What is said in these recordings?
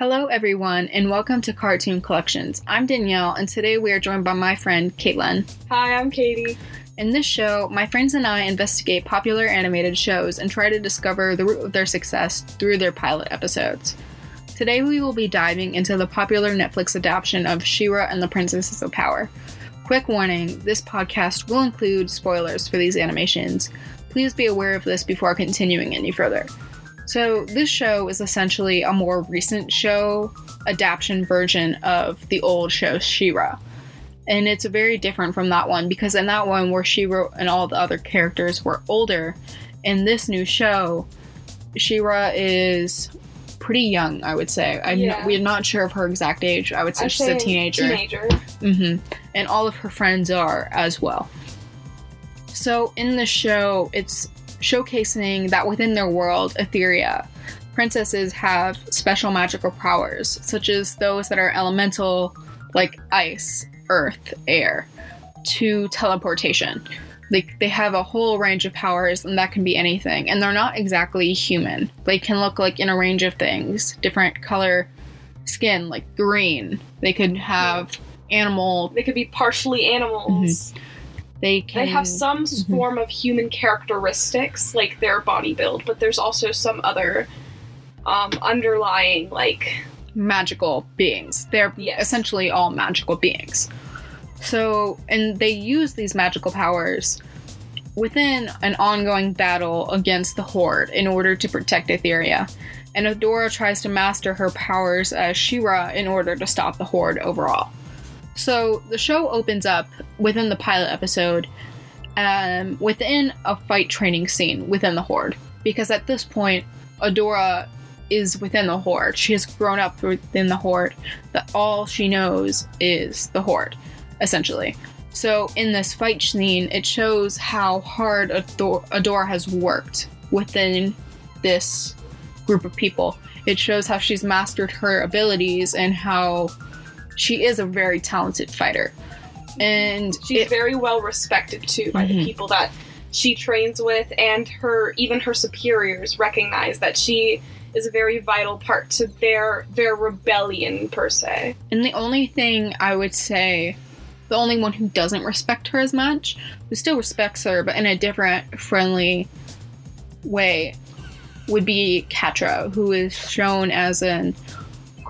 Hello, everyone, and welcome to Cartoon Collections. I'm Danielle, and today we are joined by my friend, Caitlin. Hi, I'm Katie. In this show, my friends and I investigate popular animated shows and try to discover the root of their success through their pilot episodes. Today, we will be diving into the popular Netflix adaptation of She-Ra and the Princesses of Power. Quick warning, this podcast will include spoilers for these animations. Please be aware of this before continuing any further. So this show is essentially a more recent show adaptation version of the old show She-Ra. And it's very different from that one because in that one where She-Ra and all the other characters were older, in this new show, She-Ra is pretty young, I would say. We're not sure of her exact age. I would say she's a teenager. Mm-hmm. And all of her friends are as well. So in the show, it's showcasing that within their world, Etheria, princesses have special magical powers, such as those that are elemental, like ice, earth, air, to teleportation. Like, they have a whole range of powers, and that can be anything. And they're not exactly human. They can look like in a range of things, different color skin, like green. They could have animal. They could be partially animals. Mm-hmm. They have some form of human characteristics, like their body build, but there's also some other underlying, like, magical beings. They're essentially all magical beings. So, and they use these magical powers within an ongoing battle against the Horde in order to protect Etheria. And Adora tries to master her powers as She-Ra in order to stop the Horde overall. So the show opens up within the pilot episode within a fight training scene within the Horde. Because at this point, Adora is within the Horde. She has grown up within the Horde. That all she knows is the Horde, essentially. So in this fight scene, it shows how hard Adora has worked within this group of people. It shows how she's mastered her abilities and how she is a very talented fighter. And she's very well respected, too, by the people that she trains with, and even her superiors recognize that she is a very vital part to their rebellion, per se. And the only thing I would say, the only one who doesn't respect her as much, who still respects her, but in a different, friendly way, would be Catra, who is shown as an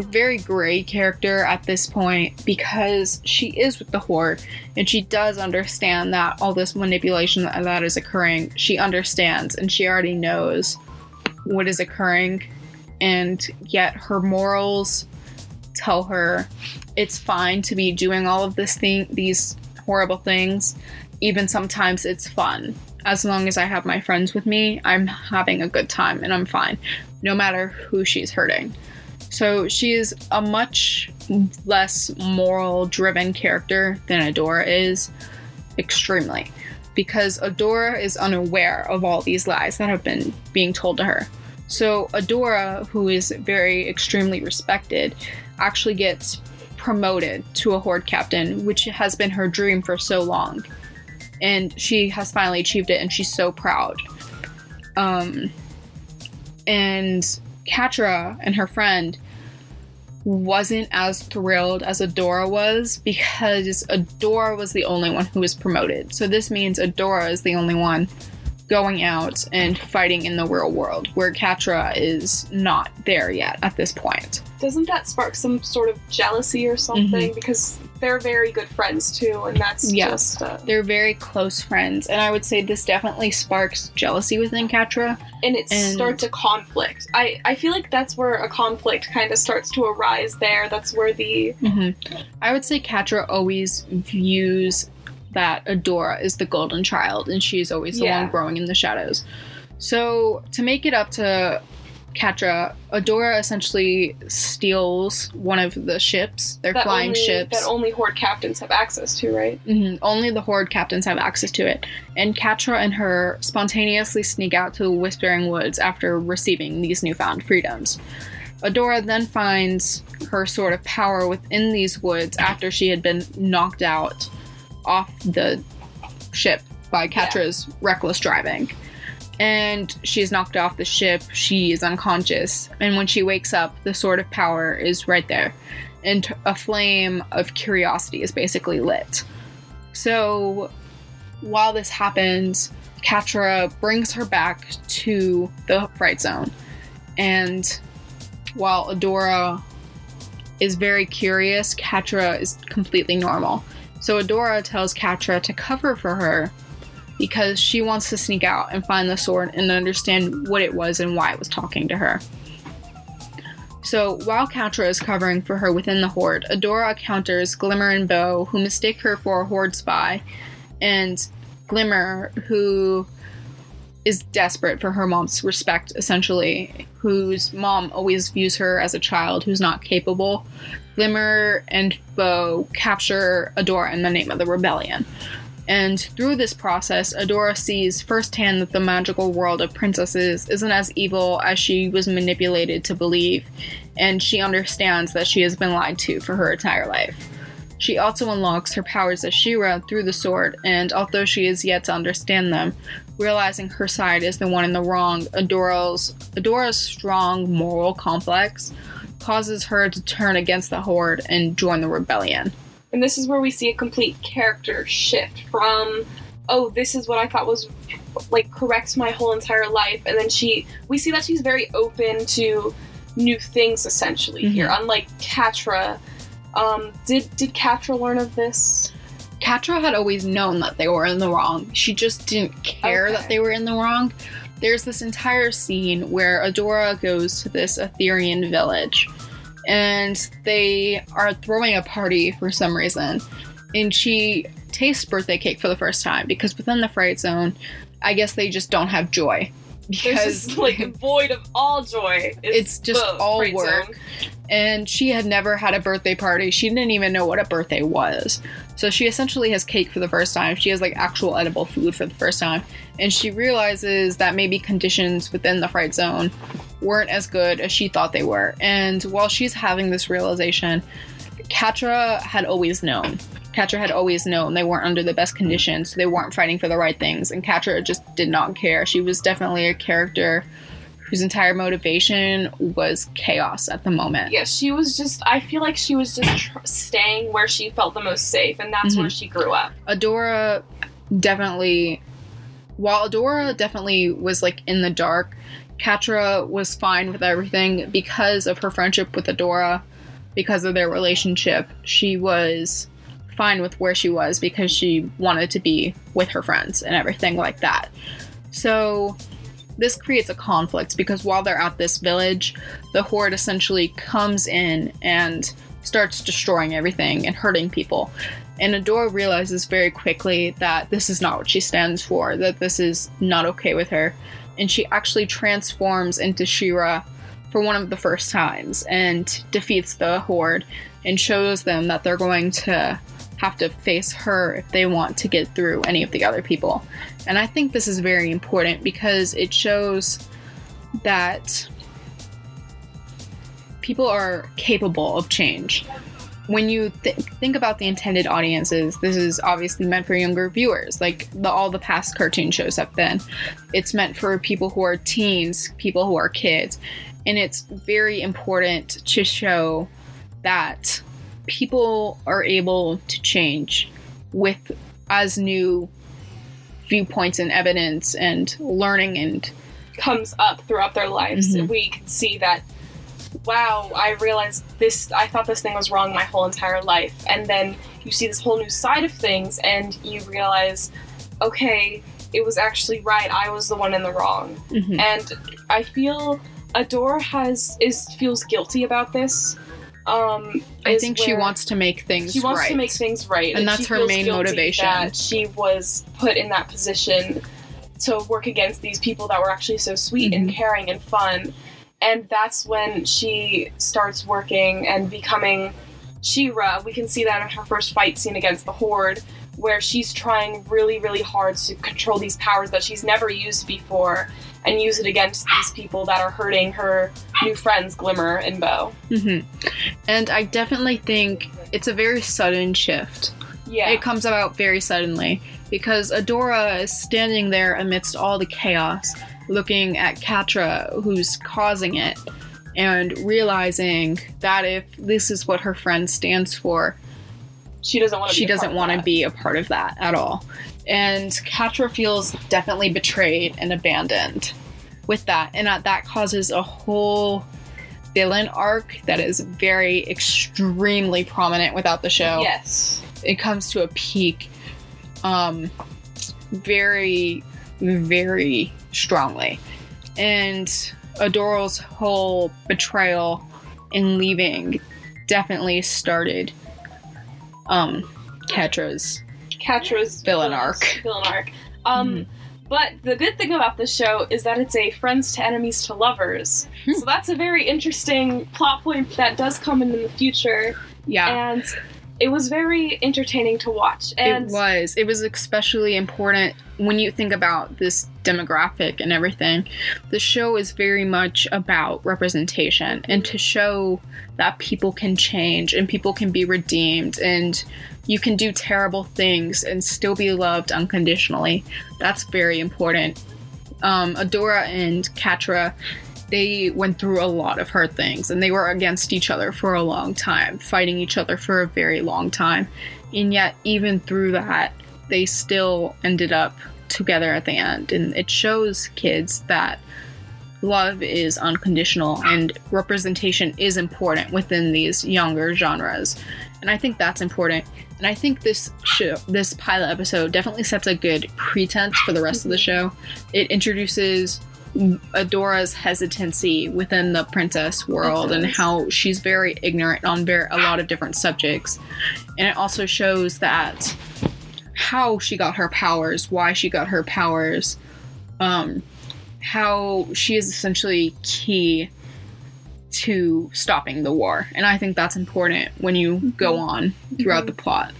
very gray character at this point because she is with the Horde and she does understand that all this manipulation that is occurring, she understands and she already knows what is occurring, and yet her morals tell her it's fine to be doing all of these horrible things. Even sometimes it's fun. As long as I have my friends with me, I'm having a good time and I'm fine, no matter who she's hurting. So she is a much less moral-driven character than Adora is, extremely, because Adora is unaware of all these lies that have been being told to her. So Adora, who is very extremely respected, actually gets promoted to a Horde captain, which has been her dream for so long. And she has finally achieved it, and she's so proud. And Catra and her friend wasn't as thrilled as Adora was because Adora was the only one who was promoted. So this means Adora is the only one going out and fighting in the real world, where Catra is not there yet at this point. Doesn't that spark some sort of jealousy or something? Mm-hmm. Because they're very good friends too, and that's just... They're very close friends, and I would say this definitely sparks jealousy within Catra. And it starts a conflict. I feel like that's where a conflict kind of starts to arise there. That's where the... Mm-hmm. I would say Catra always views that Adora is the golden child, and she's always the one growing in the shadows. So, to make it up to Catra, Adora essentially steals one of the ships, their flying ships. That only Horde captains have access to, right? Mm-hmm. Only the Horde captains have access to it. And Catra and her spontaneously sneak out to the Whispering Woods after receiving these newfound freedoms. Adora then finds her sort of power within these woods after she had been knocked out off the ship by Catra's reckless driving. and she's knocked off the ship. She is unconscious, and when she wakes up, the Sword of Power is right there, and a flame of curiosity is basically lit. So while this happens, Catra brings her back to the Fright Zone, and while Adora is very curious, Catra is completely normal. So Adora tells Catra to cover for her because she wants to sneak out and find the sword and understand what it was and why it was talking to her. So while Catra is covering for her within the Horde, Adora encounters Glimmer and Bow, who mistake her for a Horde spy, and Glimmer, who is desperate for her mom's respect, essentially, whose mom always views her as a child who's not capable. Glimmer and Bow capture Adora in the name of the rebellion. And through this process, Adora sees firsthand that the magical world of princesses isn't as evil as she was manipulated to believe, and she understands that she has been lied to for her entire life. She also unlocks her powers as She-Ra through the sword, and although she is yet to understand them, realizing her side is the one in the wrong, Adora's strong moral complex causes her to turn against the Horde and join the rebellion. And this is where we see a complete character shift from, oh, this is what I thought was, like, correct my whole entire life, and then we see that she's very open to new things, essentially, mm-hmm. here, unlike Catra. Did Catra learn of this? Catra had always known that they were in the wrong. She just didn't care that they were in the wrong. There's this entire scene where Adora goes to this Etherian village, and they are throwing a party for some reason. And she tastes birthday cake for the first time, because within the Fright Zone, I guess they just don't have joy. Because there's just, like, void of all joy. It's just all work. Zone. And she had never had a birthday party. She didn't even know what a birthday was. So she essentially has cake for the first time. She has, like, actual edible food for the first time. And she realizes that maybe conditions within the Fright Zone weren't as good as she thought they were. And while she's having this realization, Catra had always known they weren't under the best conditions, so they weren't fighting for the right things, and Catra just did not care. She was definitely a character whose entire motivation was chaos at the moment. Yeah, she was just, I feel like she was just staying where she felt the most safe, and that's mm-hmm. where she grew up. While Adora definitely was, like, in the dark, Catra was fine with everything because of her friendship with Adora, because of their relationship. She was fine with where she was because she wanted to be with her friends and everything like that. So this creates a conflict because while they're at this village, the Horde essentially comes in and starts destroying everything and hurting people. And Adora realizes very quickly that this is not what she stands for, that this is not okay with her. And she actually transforms into She-Ra for one of the first times and defeats the Horde and shows them that they're going to have to face her if they want to get through any of the other people. And I think this is very important because it shows that people are capable of change. When you think about the intended audiences, this is obviously meant for younger viewers, like all the past cartoon shows have been. It's meant for people who are teens, people who are kids, and it's very important to show that people are able to change with as new viewpoints and evidence and learning and comes up throughout their lives. Mm-hmm. We can see that, wow, I realized this, I thought this thing was wrong my whole entire life. And then you see this whole new side of things and you realize, okay, it was actually right. I was the one in the wrong. Mm-hmm. And I feel Adora feels guilty about this. I think she wants to make things right. And that's her main motivation. That she was put in that position to work against these people that were actually so sweet mm-hmm. and caring and fun. And that's when she starts working and becoming She-Ra. We can see that in her first fight scene against the Horde, where she's trying really, really hard to control these powers that she's never used before and use it against these people that are hurting her new friends, Glimmer and Bow. Mm-hmm. And I definitely think it's a very sudden shift. Yeah. It comes about very suddenly because Adora is standing there amidst all the chaos looking at Catra, who's causing it, and realizing that if this is what her friend stands for, she doesn't want to be a part of that at all. And Catra feels definitely betrayed and abandoned with that, and that causes a whole villain arc that is very extremely prominent without the show. Yes. It comes to a peak very, very strongly. And Adora's whole betrayal and leaving definitely started Catra's villain arc. But the good thing about this show is that it's a friends to enemies to lovers. So that's a very interesting plot point that does come in the future. Yeah. And it was very entertaining to watch. And it was. It was especially important when you think about this demographic and everything. The show is very much about representation and to show that people can change and people can be redeemed and you can do terrible things and still be loved unconditionally. That's very important. Adora and Catra, they went through a lot of hurt things, and they were against each other for a long time, fighting each other for a very long time. And yet, even through that, they still ended up together at the end. And it shows kids that love is unconditional and representation is important within these younger genres. And I think that's important. And I think this pilot episode definitely sets a good pretense for the rest of the show. It introduces Adora's hesitancy within the princess world and how she's very ignorant on a lot of different subjects. And it also shows that how she got her powers, why she got her powers, how she is essentially key to stopping the war. And I think that's important when you go on throughout the plot.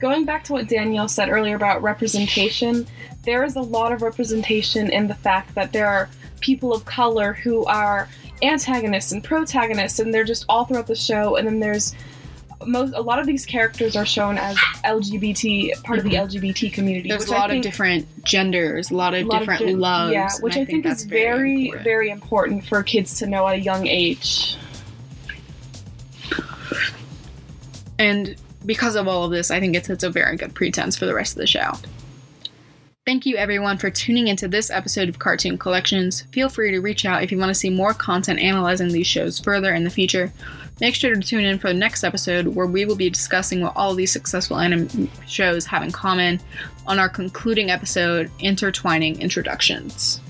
Going back to what Danielle said earlier about representation, there is a lot of representation in the fact that there are people of color who are antagonists and protagonists, and they're just all throughout the show. And then there's a lot of these characters are shown as LGBT, part of the LGBT community. There's a lot of different genders, a lot of different loves. Yeah, which I think is very, very important for kids to know at a young age. And because of all of this, I think it's a very good pretense for the rest of the show. Thank you, everyone, for tuning into this episode of Cartoon Collections. Feel free to reach out if you want to see more content analyzing these shows further in the future. Make sure to tune in for the next episode, where we will be discussing what all these successful anime shows have in common on our concluding episode, Intertwining Introductions.